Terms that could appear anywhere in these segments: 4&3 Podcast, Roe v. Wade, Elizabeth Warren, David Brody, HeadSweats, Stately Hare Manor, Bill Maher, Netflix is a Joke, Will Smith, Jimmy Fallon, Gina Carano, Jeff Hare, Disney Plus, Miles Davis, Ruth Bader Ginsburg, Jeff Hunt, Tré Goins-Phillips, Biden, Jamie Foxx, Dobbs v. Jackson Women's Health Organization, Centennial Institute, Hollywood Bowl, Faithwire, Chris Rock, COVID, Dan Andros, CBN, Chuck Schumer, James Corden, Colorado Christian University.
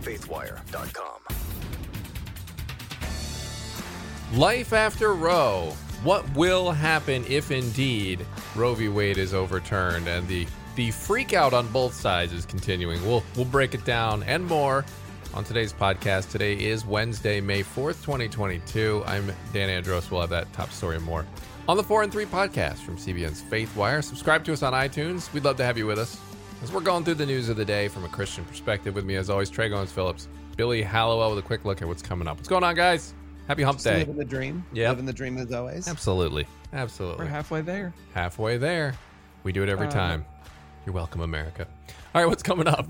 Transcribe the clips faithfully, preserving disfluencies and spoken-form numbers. faithwire dot com. Life after Roe. What will happen if indeed Roe v. Wade is overturned? And the, the freak out on both sides is continuing. We'll, we'll break it down and more on today's podcast. Today is Wednesday, May fourth, twenty twenty-two. I'm Dan Andros. We'll have that top story and more on the four and three podcast from C B N's Faithwire. Subscribe to us on iTunes. We'd love to have you with us as we're going through the news of the day from a Christian perspective. With me, as always, Tré Goins-Phillips, Billy Hallowell, with a quick look at what's coming up. What's going on, guys? Happy hump Just day. Living the dream. Yeah. Living the dream as always. Absolutely. Absolutely. We're halfway there. Halfway there. We do it every uh, time. You're welcome, America. All right, what's coming up?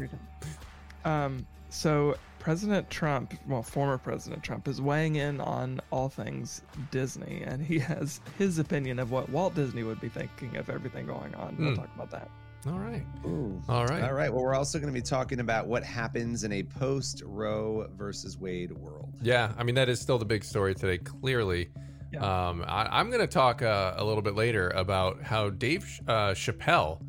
Um, so President Trump, well, former President Trump, is weighing in on all things Disney, and he has his opinion of what Walt Disney would be thinking of everything going on. Mm. We'll talk about that. All right. Ooh. All right. All right. Well, we're also going to be talking about what happens in a post Roe versus Wade world. Yeah. I mean, that is still the big story today, clearly. Yeah. Um, I, I'm going to talk uh, a little bit later about how Dave uh, Chappelle,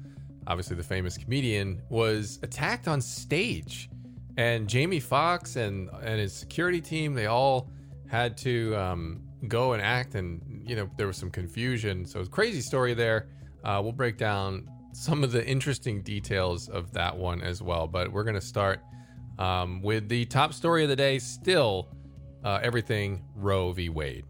obviously the famous comedian, was attacked on stage. And Jamie Foxx and, and his security team, they all had to um, go and act. And, you know, there was some confusion. So, crazy story there. Uh, we'll break down some of the interesting details of that one as well, but we're going to start um, with the top story of the day. Still, uh, everything Roe v. Wade.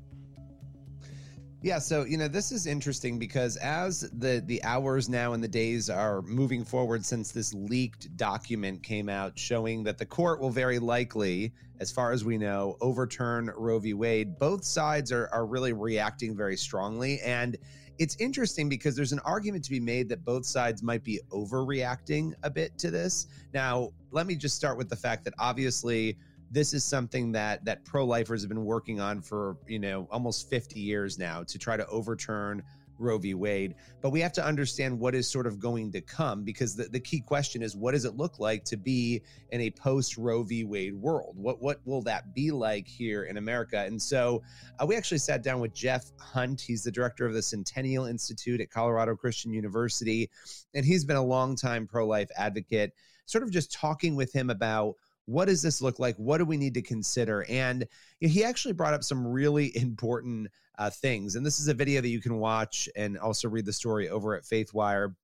Yeah, so you know this is interesting because as the the hours now and the days are moving forward since this leaked document came out showing that the court will very likely, as far as we know, overturn Roe v. Wade. Both sides are are really reacting very strongly, and it's interesting because there's an argument to be made that both sides might be overreacting a bit to this. Now, let me just start with the fact that obviously this is something that that pro-lifers have been working on for, you know, almost fifty years now to try to overturn Roe v. Wade. But we have to understand what is sort of going to come, because the, the key question is, what does it look like to be in a post Roe v. Wade world? What what will that be like here in America? And so uh, we actually sat down with Jeff Hunt. He's the director of the Centennial Institute at Colorado Christian University, and he's been a longtime pro-life advocate, sort of just talking with him about what does this look like? What do we need to consider? And he actually brought up some really important uh, things. And this is a video that you can watch and also read the story over at Faithwire.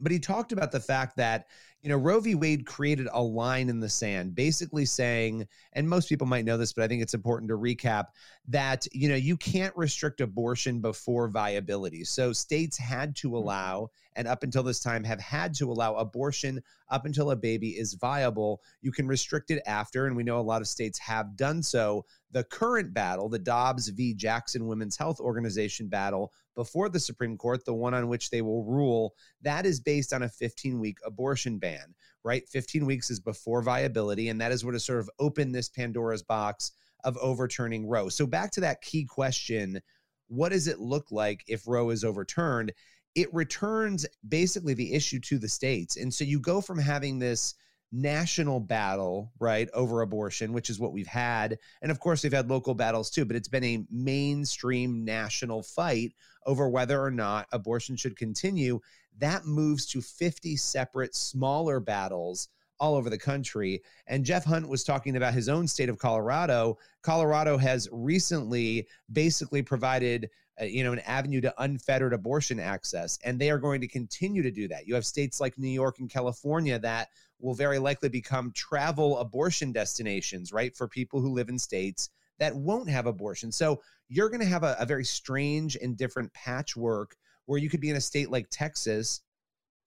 But he talked about the fact that, you know, Roe v. Wade created a line in the sand, basically saying, and most people might know this, but I think it's important to recap, that, you know, you can't restrict abortion before viability. So states had to allow, and up until this time have had to allow, abortion up until a baby is viable. You can restrict it after, and we know a lot of states have done so. The current battle, the Dobbs v. Jackson Women's Health Organization battle before the Supreme Court, the one on which they will rule, that is based on a fifteen-week abortion ban, right? fifteen weeks is before viability, and that is what has sort of opened this Pandora's box of overturning Roe. So back to that key question, what does it look like if Roe is overturned? It returns basically the issue to the states. And so you go from having this national battle, right, over abortion, which is what we've had. And of course, we've had local battles too, but it's been a mainstream national fight over whether or not abortion should continue. That moves to fifty separate smaller battles all over the country. And Jeff Hunt was talking about his own state of Colorado. Colorado has recently basically provided Uh, you know, an avenue to unfettered abortion access. And they are going to continue to do that. You have states like New York and California that will very likely become travel abortion destinations, right, for people who live in states that won't have abortion. So you're going to have a, a very strange and different patchwork where you could be in a state like Texas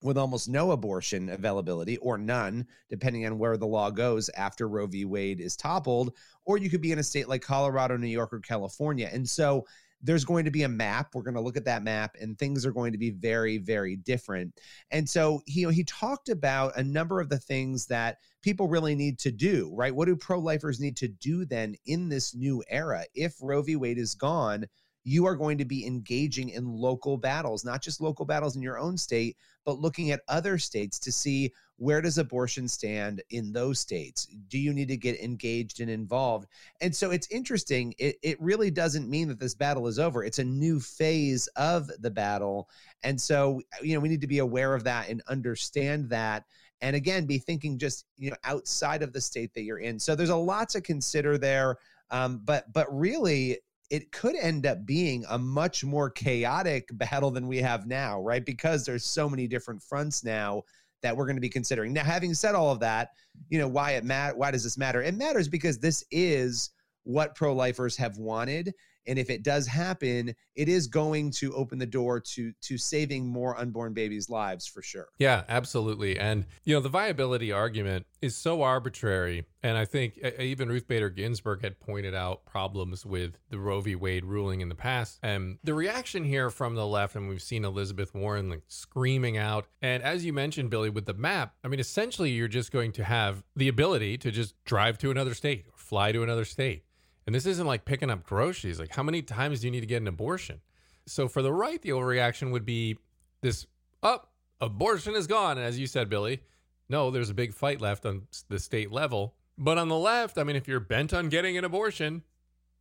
with almost no abortion availability, or none, depending on where the law goes after Roe v. Wade is toppled, or you could be in a state like Colorado, New York, or California. And so there's going to be a map. We're going to look at that map, and things are going to be very, very different. And so he, he talked about a number of the things that people really need to do, right? What do pro-lifers need to do then in this new era? If Roe v. Wade is gone, you are going to be engaging in local battles, not just local battles in your own state, but looking at other states to see, where does abortion stand in those states? Do you need to get engaged and involved? And so it's interesting. It, it really doesn't mean that this battle is over. It's a new phase of the battle. And so, you know, we need to be aware of that and understand that. And again, be thinking just, you know, outside of the state that you're in. So there's a lot to consider there. Um, but but really, it could end up being a much more chaotic battle than we have now, right? Because there's so many different fronts now that we're going to be considering. Now, having said all of that, you know, why it mat- why does this matter? It matters because this is what pro-lifers have wanted. And if it does happen, it is going to open the door to to saving more unborn babies' lives for sure. Yeah, absolutely. And, you know, the viability argument is so arbitrary. And I think even Ruth Bader Ginsburg had pointed out problems with the Roe v. Wade ruling in the past. And the reaction here from the left, and we've seen Elizabeth Warren like screaming out. And as you mentioned, Billy, with the map, I mean, essentially, you're just going to have the ability to just drive to another state or fly to another state. And this isn't like picking up groceries. Like, how many times do you need to get an abortion? So for the right, the overreaction would be this, oh, abortion is gone. And as you said, Billy, no, there's a big fight left on the state level. But on the left, I mean, if you're bent on getting an abortion,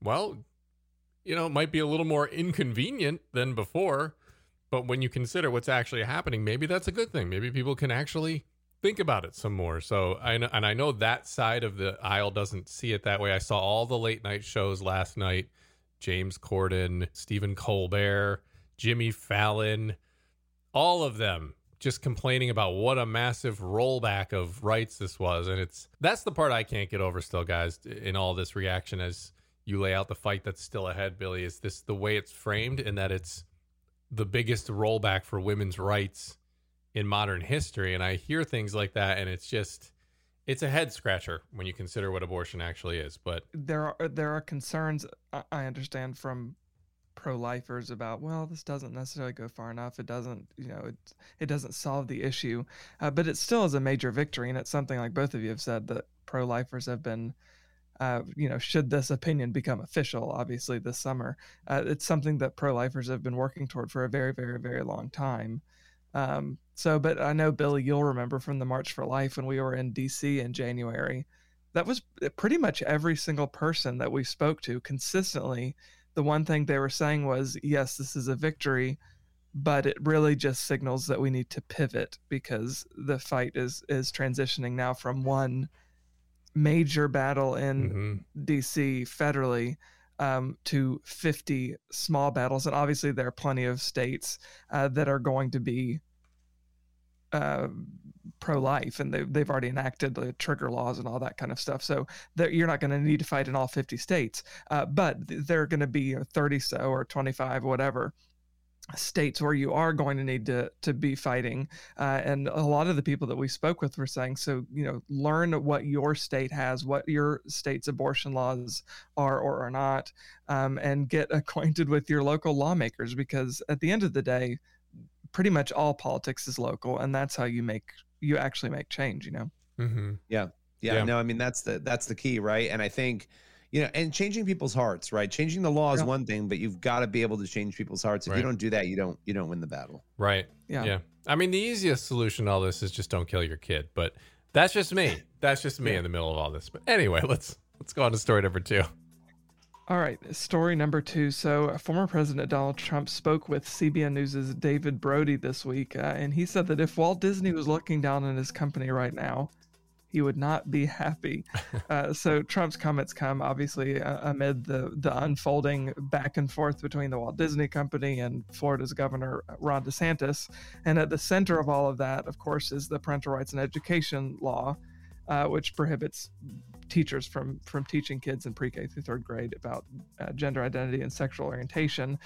well, you know, it might be a little more inconvenient than before. But when you consider what's actually happening, maybe that's a good thing. Maybe people can actually think about it some more. So, I know, and I know that side of the aisle doesn't see it that way. I saw all the late night shows last night, James Corden, Stephen Colbert, Jimmy Fallon, all of them just complaining about what a massive rollback of rights this was. And it's, that's the part I can't get over still, guys, in all this reaction, as you lay out the fight that's still ahead, Billy, is this the way it's framed and that it's the biggest rollback for women's rights in modern history. And I hear things like that, and it's just, it's a head scratcher when you consider what abortion actually is. But there are there are concerns I understand from pro-lifers about, well, this doesn't necessarily go far enough. It doesn't, you know, it it doesn't solve the issue, uh, but it still is a major victory, and it's something like both of you have said that pro-lifers have been. Uh, you know, should this opinion become official, obviously this summer, uh, it's something that pro-lifers have been working toward for a very, very, very long time. Um, so, but I know, Billy, you'll remember from the March for Life when we were in D C in January, that was pretty much every single person that we spoke to consistently. The one thing they were saying was, yes, this is a victory, but it really just signals that we need to pivot because the fight is, is transitioning now from one major battle in mm-hmm. D C federally Um, to fifty small battles. And obviously there are plenty of states uh, that are going to be uh, pro-life, and they, they've already enacted the trigger laws and all that kind of stuff. So you're not going to need to fight in all fifty states, uh, but there are going to be thirty so or twenty-five, whatever, states where you are going to need to to be fighting. Uh, and a lot of the people that we spoke with were saying, so, you know, learn what your state has, what your state's abortion laws are or are not, um, and get acquainted with your local lawmakers, because at the end of the day, pretty much all politics is local, and that's how you make, you actually make change, you know? Mm-hmm. Yeah. yeah. Yeah. No, I mean, that's the, that's the key, right? And I think, you know, and changing people's hearts, right? Changing the law is yeah. one thing, but you've got to be able to change people's hearts. If right. you don't do that, you don't you don't win the battle. Right. Yeah. Yeah. I mean, the easiest solution to all this is just don't kill your kid. But that's just me. That's just me yeah. in the middle of all this. But anyway, let's let's go on to story number two. All right. Story number two. So former President Donald Trump spoke with C B N News's David Brody this week, uh, and he said that if Walt Disney was looking down on his company right now, he would not be happy. Uh, so Trump's comments come obviously uh, amid the, the unfolding back and forth between the Walt Disney Company and Florida's Governor Ron DeSantis. And at the center of all of that, of course, is the Parental Rights and Education Law, uh, which prohibits teachers from, from teaching kids in pre-K through third grade about uh, gender identity and sexual orientation.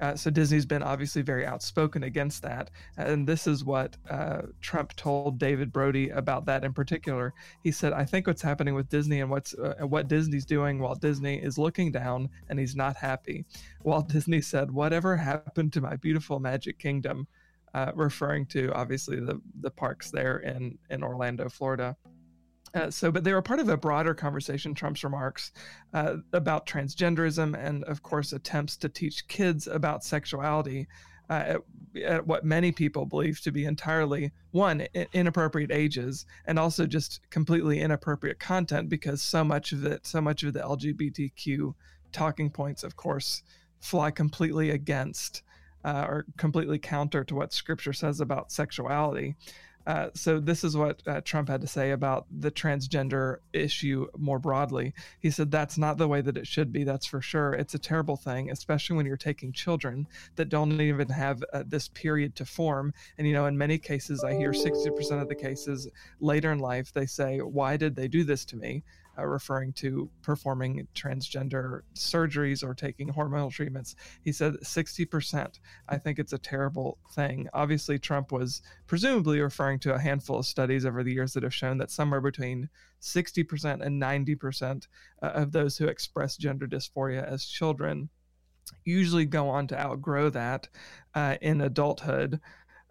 Uh, so Disney's been obviously very outspoken against that. And this is what uh, Trump told David Brody about that in particular. He said, I think what's happening with Disney and what's uh, what Disney's doing, Walt Disney is looking down and he's not happy. Walt Disney said, whatever happened to my beautiful Magic Kingdom, uh, referring to obviously the, the parks there in, in Orlando, Florida. Uh, so, but they were part of a broader conversation, Trump's remarks, uh, about transgenderism and, of course, attempts to teach kids about sexuality uh, at, at what many people believe to be entirely, one, I- inappropriate ages, and also just completely inappropriate content, because so much of it, so much of the L G B T Q talking points, of course, fly completely against uh, or completely counter to what Scripture says about sexuality. Uh, so this is what uh, Trump had to say about the transgender issue more broadly. He said, that's not the way that it should be. That's for sure. It's a terrible thing, especially when you're taking children that don't even have uh, this period to form. And, you know, in many cases, I hear sixty percent of the cases later in life, they say, why did they do this to me? Uh, referring to performing transgender surgeries or taking hormonal treatments. He said sixty percent. I think it's a terrible thing. Obviously, Trump was presumably referring to a handful of studies over the years that have shown that somewhere between sixty percent and ninety percent uh, of those who express gender dysphoria as children usually go on to outgrow that uh, in adulthood.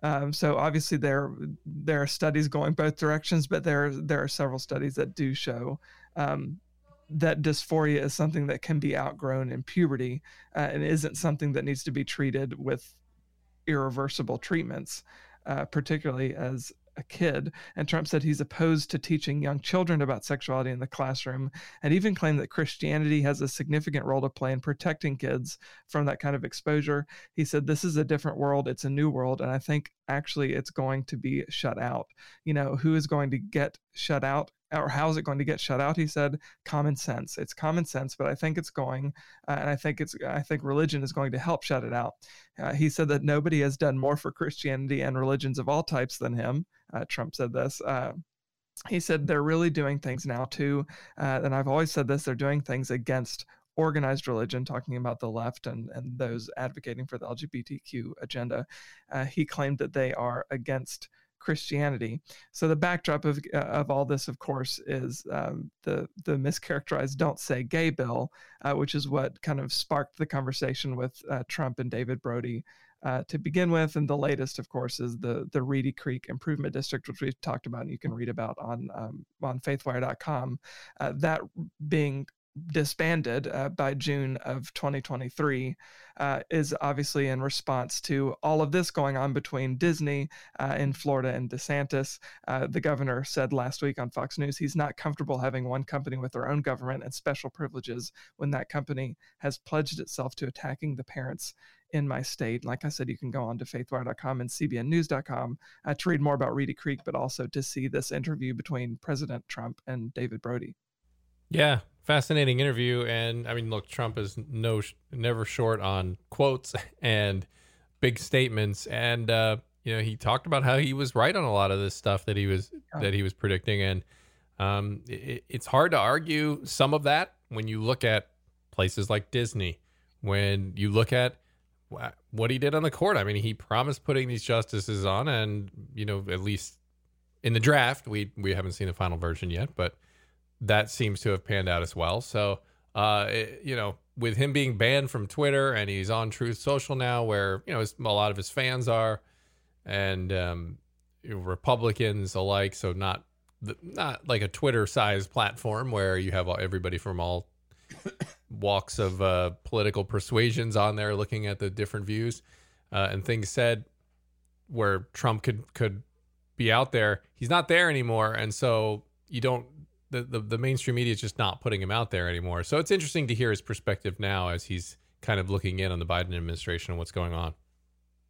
Um, so obviously there there are studies going both directions, but there there are several studies that do show um, that dysphoria is something that can be outgrown in puberty uh, and isn't something that needs to be treated with irreversible treatments, uh, particularly as a kid. And Trump said he's opposed to teaching young children about sexuality in the classroom, and even claimed that Christianity has a significant role to play in protecting kids from that kind of exposure. He said, this is a different world. It's a new world. And I think actually it's going to be shut out. You know, who is going to get shut out? Or how is it going to get shut out? He said, common sense. It's common sense, but I think it's going, uh, and I think it's, I think religion is going to help shut it out. Uh, he said that nobody has done more for Christianity and religions of all types than him. Uh, Trump said this. Uh, he said, they're really doing things now too. Uh, and I've always said this, they're doing things against organized religion, talking about the left and, and those advocating for the L G B T Q agenda. Uh, he claimed that they are against Christianity. So the backdrop of uh, of all this, of course, is um, the the mischaracterized "Don't Say Gay" bill, uh, which is what kind of sparked the conversation with uh, Trump and David Brody uh, to begin with. And the latest, of course, is the the Reedy Creek Improvement District, which we've talked about, and you can read about on um, on faithwire dot com. Uh, that being disbanded uh, by June of twenty twenty-three uh, is obviously in response to all of this going on between Disney uh, in Florida and DeSantis. Uh, the governor said last week on Fox News he's not comfortable having one company with their own government and special privileges when that company has pledged itself to attacking the parents in my state. Like I said, you can go on to faithwire dot com and C B N news dot com uh, to read more about Reedy Creek, but also to see this interview between President Trump and David Brody. Yeah, fascinating interview. And I mean, look, Trump is no never short on quotes and big statements. And, uh, you know, he talked about how he was right on a lot of this stuff that he was yeah. that he was predicting. And um, it, it's hard to argue some of that when you look at places like Disney, when you look at what he did on the court. I mean, he promised putting these justices on, and, you know, at least in the draft, we we haven't seen the final version yet, but that seems to have panned out as well. So, uh, it, you know, with him being banned from Twitter, and he's on Truth Social now, where, you know, his, a lot of his fans are, and um, Republicans alike. So not not like a Twitter-sized platform where you have all, everybody from all walks of uh, political persuasions on there looking at the different views uh, and things said, where Trump could, could be out there. He's not there anymore. And so you don't, The, the the mainstream media is just not putting him out there anymore. So it's interesting to hear his perspective now as he's kind of looking in on the Biden administration and what's going on.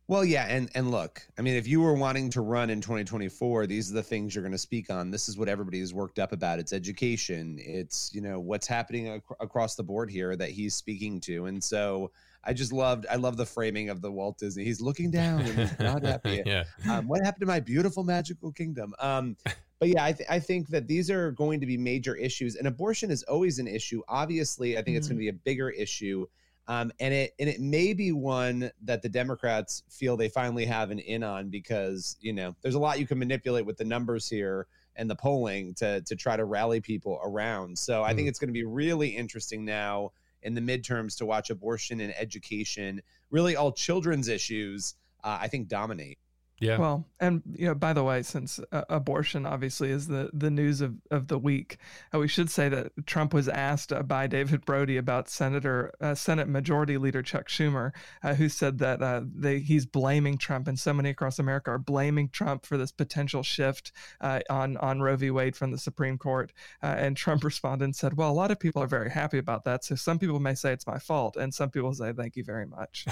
Well, yeah. And, and look, I mean, if you were wanting to run in twenty twenty-four, these are the things you're going to speak on. This is what everybody is worked up about. It's education. It's, you know, what's happening ac- across the board here that he's speaking to. And so I just loved, I love the framing of the Walt Disney. He's looking down and he's not happy. yeah. um, what happened to my beautiful, magical kingdom? Um, But yeah, I, th- I think that these are going to be major issues, and abortion is always an issue. Obviously, I think mm-hmm. it's going to be a bigger issue, um, and it and it may be one that the Democrats feel they finally have an in on, because, you know, there's a lot you can manipulate with the numbers here and the polling to to try to rally people around. So I mm-hmm. think it's going to be really interesting now in the midterms to watch abortion and education, really all children's issues, uh, I think, dominate. Yeah. Well, and, you know, by the way, since uh, abortion obviously is the, the news of, of the week, uh, we should say that Trump was asked uh, by David Brody about Senator uh, Senate Majority Leader Chuck Schumer, uh, who said that uh, they, he's blaming Trump, and so many across America are blaming Trump for this potential shift uh, on, on Roe v. Wade from the Supreme Court. Uh, and Trump responded and said, well, a lot of people are very happy about that. So some people may say it's my fault, and some people say, thank you very much.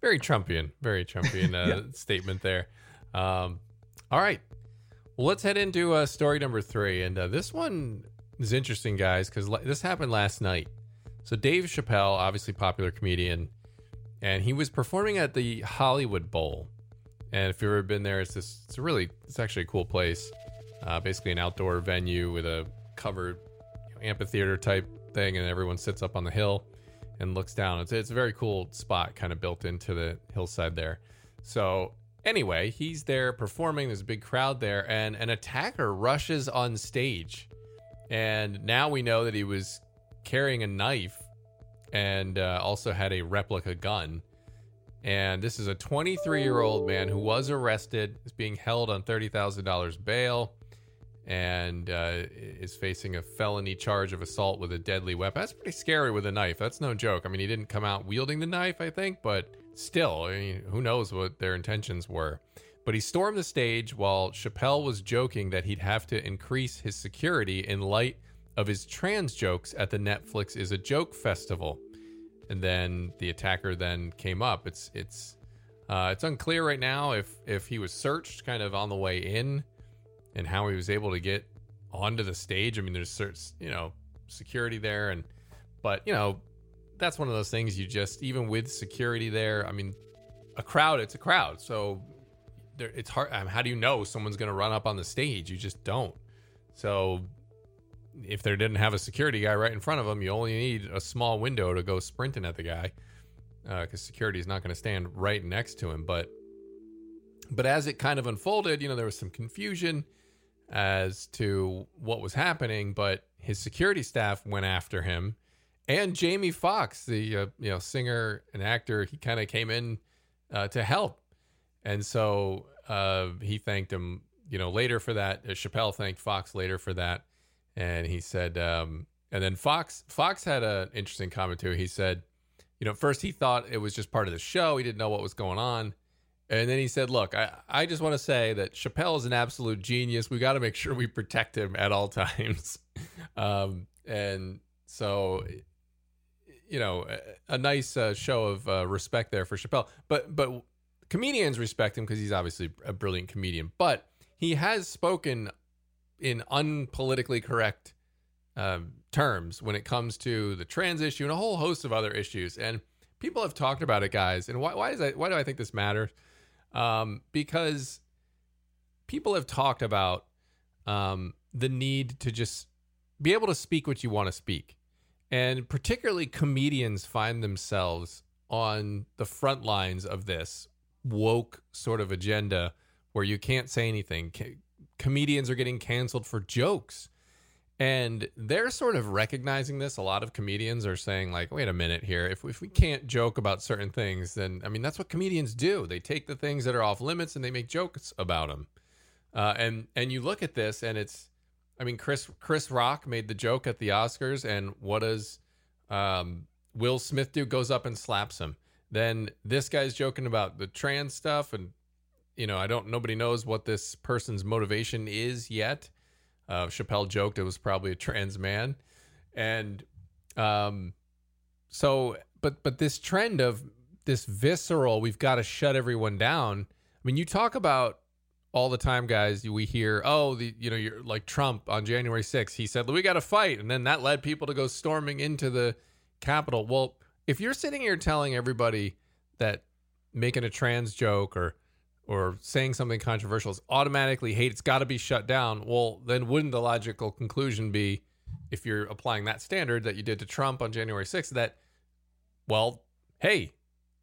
Very Trumpian, very Trumpian uh, yeah. statement there. Um, all right. Well, let's head into uh, story number three. And uh, this one is interesting, guys, because l- this happened last night. So Dave Chappelle, obviously popular comedian, and he was performing at the Hollywood Bowl. And if you've ever been there, it's this, it's a really, it's actually a cool place. Uh, basically an outdoor venue with a covered you know, amphitheater type thing. And everyone sits up on the hill and looks down. It's, it's a very cool spot kind of built into the hillside there. So anyway, he's there performing. There's a big crowd there, and an attacker rushes on stage. And now we know that he was carrying a knife and uh, also had a replica gun. And this is a twenty-three-year-old man who was arrested, is being held on thirty thousand dollars bail, and uh, is facing a felony charge of assault with a deadly weapon. That's pretty scary with a knife. That's no joke. I mean, he didn't come out wielding the knife, I think, but still, I mean, who knows what their intentions were. But he stormed the stage while Chappelle was joking that he'd have to increase his security in light of his trans jokes at the Netflix is a Joke festival. And then the attacker then came up. It's it's uh, it's unclear right now if, if he was searched kind of on the way in and how he was able to get onto the stage. I mean, there's certain, you know, security there, and but you know that's one of those things you just, even with security there. I mean, a crowd, it's a crowd, so there, it's hard. I mean, how do you know someone's going to run up on the stage? You just don't. So if they didn't have a security guy right in front of them, you only need a small window to go sprinting at the guy, because uh, security is not going to stand right next to him. But but as it kind of unfolded, you know, there was some confusion as to what was happening. But his security staff went after him, and Jamie Foxx, the uh, you know singer and actor, he kind of came in uh, to help, and so uh, he thanked him, you know, later for that. Uh, Chappelle thanked Foxx later for that. And he said, um, and then Fox Fox had an interesting comment too. He said, you know, first he thought it was just part of the show. He didn't know what was going on. And then he said, look, I, I just want to say that Chappelle is an absolute genius. We got to make sure we protect him at all times. um, and so, you know, a nice uh, show of uh, respect there for Chappelle. But, but comedians respect him because he's obviously a brilliant comedian. But he has spoken in unpolitically correct um, terms when it comes to the trans issue and a whole host of other issues. And people have talked about it, guys. And why, why is that? Why do I think this matters? Um, because people have talked about um, the need to just be able to speak what you want to speak. And particularly comedians find themselves on the front lines of this woke sort of agenda where you can't say anything. Comedians are getting canceled for jokes, and they're sort of recognizing this. A lot of comedians are saying, like, wait a minute here. If, if we can't joke about certain things, then, I mean, that's what comedians do. They take the things that are off limits and they make jokes about them. Uh, and, and you look at this and it's, I mean, Chris, Chris Rock made the joke at the Oscars, and what does um, Will Smith do? Goes up and slaps him. Then this guy's joking about the trans stuff, and You know, I don't, nobody knows what this person's motivation is yet. Uh, Chappelle joked it was probably a trans man. And um, so, but, but this trend of this visceral, we've got to shut everyone down. I mean, you talk about all the time, guys, we hear, oh, the, you know, you're like Trump on January sixth. He said, we got to fight. And then that led people to go storming into the Capitol. Well, if you're sitting here telling everybody that making a trans joke or, or saying something controversial is automatically hate, it's got to be shut down. Well, then wouldn't the logical conclusion be, if you're applying that standard that you did to Trump on January sixth, that, well, hey,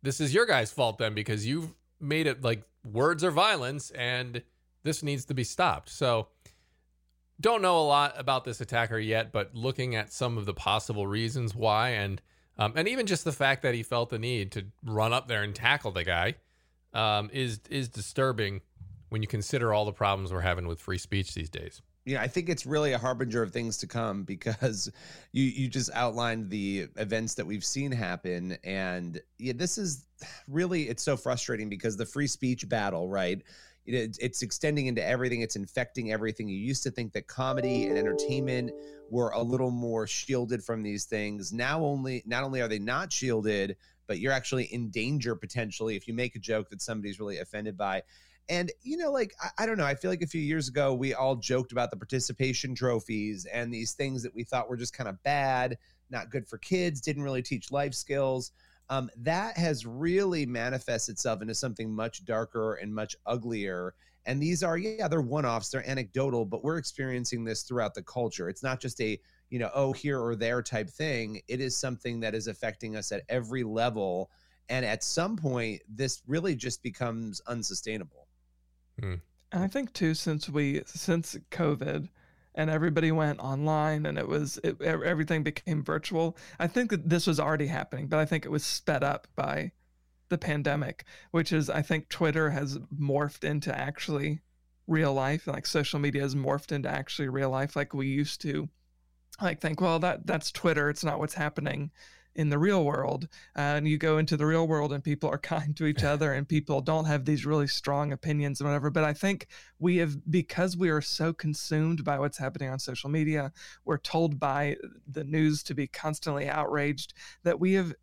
this is your guys' fault then, because you've made it like words are violence and this needs to be stopped. So don't know a lot about this attacker yet, but looking at some of the possible reasons why, and um, and even just the fact that he felt the need to run up there and tackle the guy, Um, is is disturbing when you consider all the problems we're having with free speech these days. Yeah, I think it's really a harbinger of things to come, because you, you just outlined the events that we've seen happen. And yeah, this is really, it's so frustrating because the free speech battle, right? It, it's extending into everything. It's infecting everything. You used to think that comedy and entertainment were a little more shielded from these things. Now only, not only are they not shielded, but you're actually in danger potentially if you make a joke that somebody's really offended by. And, you know, like, I, I don't know, I feel like a few years ago, we all joked about the participation trophies and these things that we thought were just kind of bad, not good for kids, didn't really teach life skills. Um, that has really manifested itself into something much darker and much uglier. And these are, yeah, they're one-offs, they're anecdotal, but we're experiencing this throughout the culture. It's not just a, you know, oh, here or there type thing. It is something that is affecting us at every level. And at some point, this really just becomes unsustainable. Hmm. I think too, since we, since COVID and everybody went online and it was, it, everything became virtual. I think that this was already happening, but I think it was sped up by the pandemic, which is, I think Twitter has morphed into actually real life. Like social media has morphed into actually real life. Like we used to like think, well, that that's Twitter. It's not what's happening in the real world. Uh, and you go into the real world and people are kind to each other and people don't have these really strong opinions and whatever. But I think we have, because we are so consumed by what's happening on social media, we're told by the news to be constantly outraged, that we have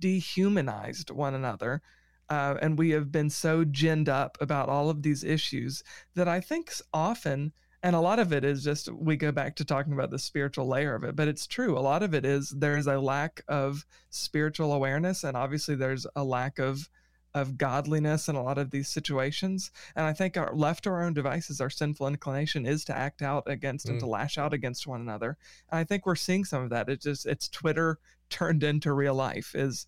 dehumanized one another. Uh, and we have been so ginned up about all of these issues that I think often, and a lot of it is just, we go back to talking about the spiritual layer of it, but it's true. A lot of it is there is a lack of spiritual awareness, and obviously there's a lack of of godliness in a lot of these situations. And I think our left to our own devices, our sinful inclination is to act out against mm. and to lash out against one another. And I think we're seeing some of that. It's just, it's Twitter turned into real life. Is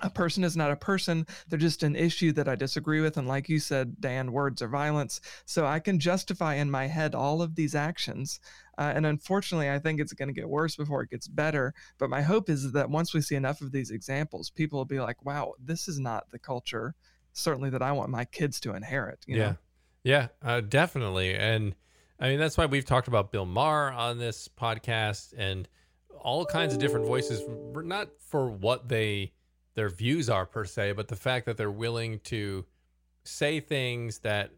a person is not a person. They're just an issue that I disagree with. And like you said, Dan, words are violence. So I can justify in my head all of these actions. Uh, and unfortunately, I think it's going to get worse before it gets better. But my hope is that once we see enough of these examples, people will be like, wow, this is not the culture, certainly, that I want my kids to inherit. You yeah, know? yeah, uh, definitely. And I mean, that's why we've talked about Bill Maher on this podcast and all kinds of different voices, not for what they... their views are per se, but the fact that they're willing to say things that,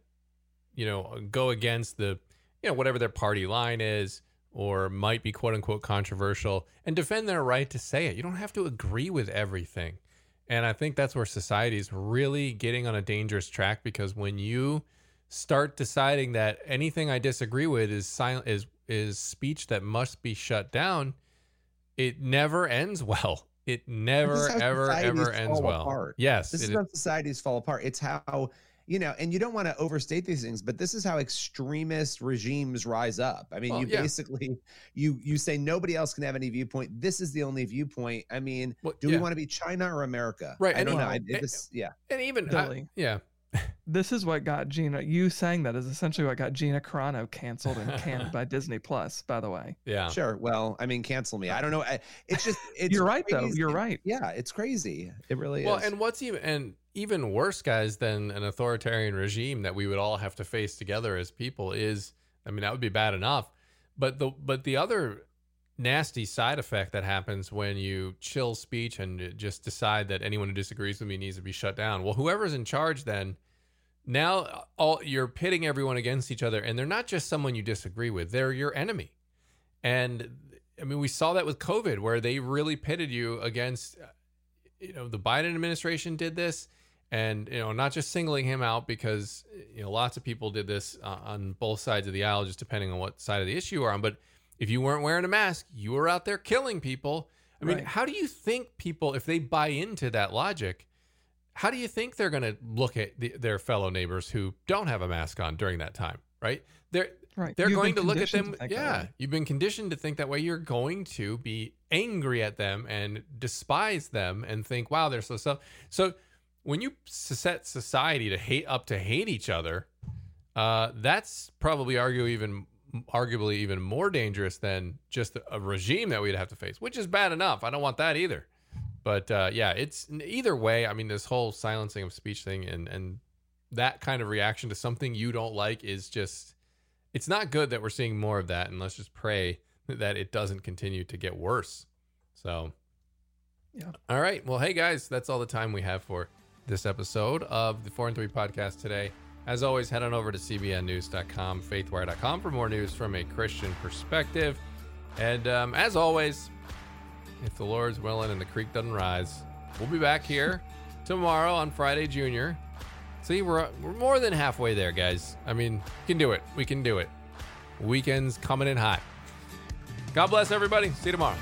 you know, go against the, you know, whatever their party line is, or might be quote unquote controversial, and defend their right to say it. You don't have to agree with everything. And I think that's where society is really getting on a dangerous track, because when you start deciding that anything I disagree with is silent, is, is speech that must be shut down, it never ends well. It never, ever, ever ends well. Apart. Yes. This is how societies fall apart. It's how, you know, and you don't want to overstate these things, but this is how extremist regimes rise up. I mean, well, you yeah. basically, you you say nobody else can have any viewpoint. This is the only viewpoint. I mean, well, do yeah. we want to be China or America? Right. I don't and, know. And, I, this, yeah. And even, totally. I, yeah. This is what got Gina, you saying that is essentially what got Gina Carano canceled and canned by Disney Plus, by the way. Yeah. Sure. Well, I mean, cancel me. I don't know. It's just, it's you're right crazy. though. You're right. Yeah. It's crazy. It really well, is. Well, and what's even, and even worse, guys, than an authoritarian regime that we would all have to face together as people is, I mean, that would be bad enough, but the, but the other nasty side effect that happens when you chill speech and just decide that anyone who disagrees with me needs to be shut down. Well, whoever's in charge then, now all you're pitting everyone against each other, and they're not just someone you disagree with, they're your enemy. And I mean, we saw that with COVID, where they really pitted you against, you know, the Biden administration did this, and, you know, not just singling him out, because, you know, lots of people did this uh, on both sides of the aisle, just depending on what side of the issue you're on. But if you weren't wearing a mask, you were out there killing people. I mean, right. How do you think people, if they buy into that logic, how do you think they're going to look at the, their fellow neighbors who don't have a mask on during that time, right? They're right. they're you've going to look at them. Yeah, way. You've been conditioned to think that way. You're going to be angry at them and despise them and think, wow, they're so self. So when you set society to hate up to hate each other, uh, that's probably argue even arguably even more dangerous than just a regime that we'd have to face, which is bad enough. I don't want that either. But uh, yeah, it's either way. I mean, this whole silencing of speech thing and, and that kind of reaction to something you don't like is just, it's not good that we're seeing more of that. And let's just pray that it doesn't continue to get worse. So, yeah. All right. Well, hey guys, that's all the time we have for this episode of the Four and Three podcast today. As always, head on over to C B N news dot com, faithwire dot com for more news from a Christian perspective. And um, as always, if the Lord's willing and the creek doesn't rise, we'll be back here tomorrow on Friday Junior See, we're we're more than halfway there, guys. I mean, we can do it. We can do it. Weekend's coming in hot. God bless everybody. See you tomorrow.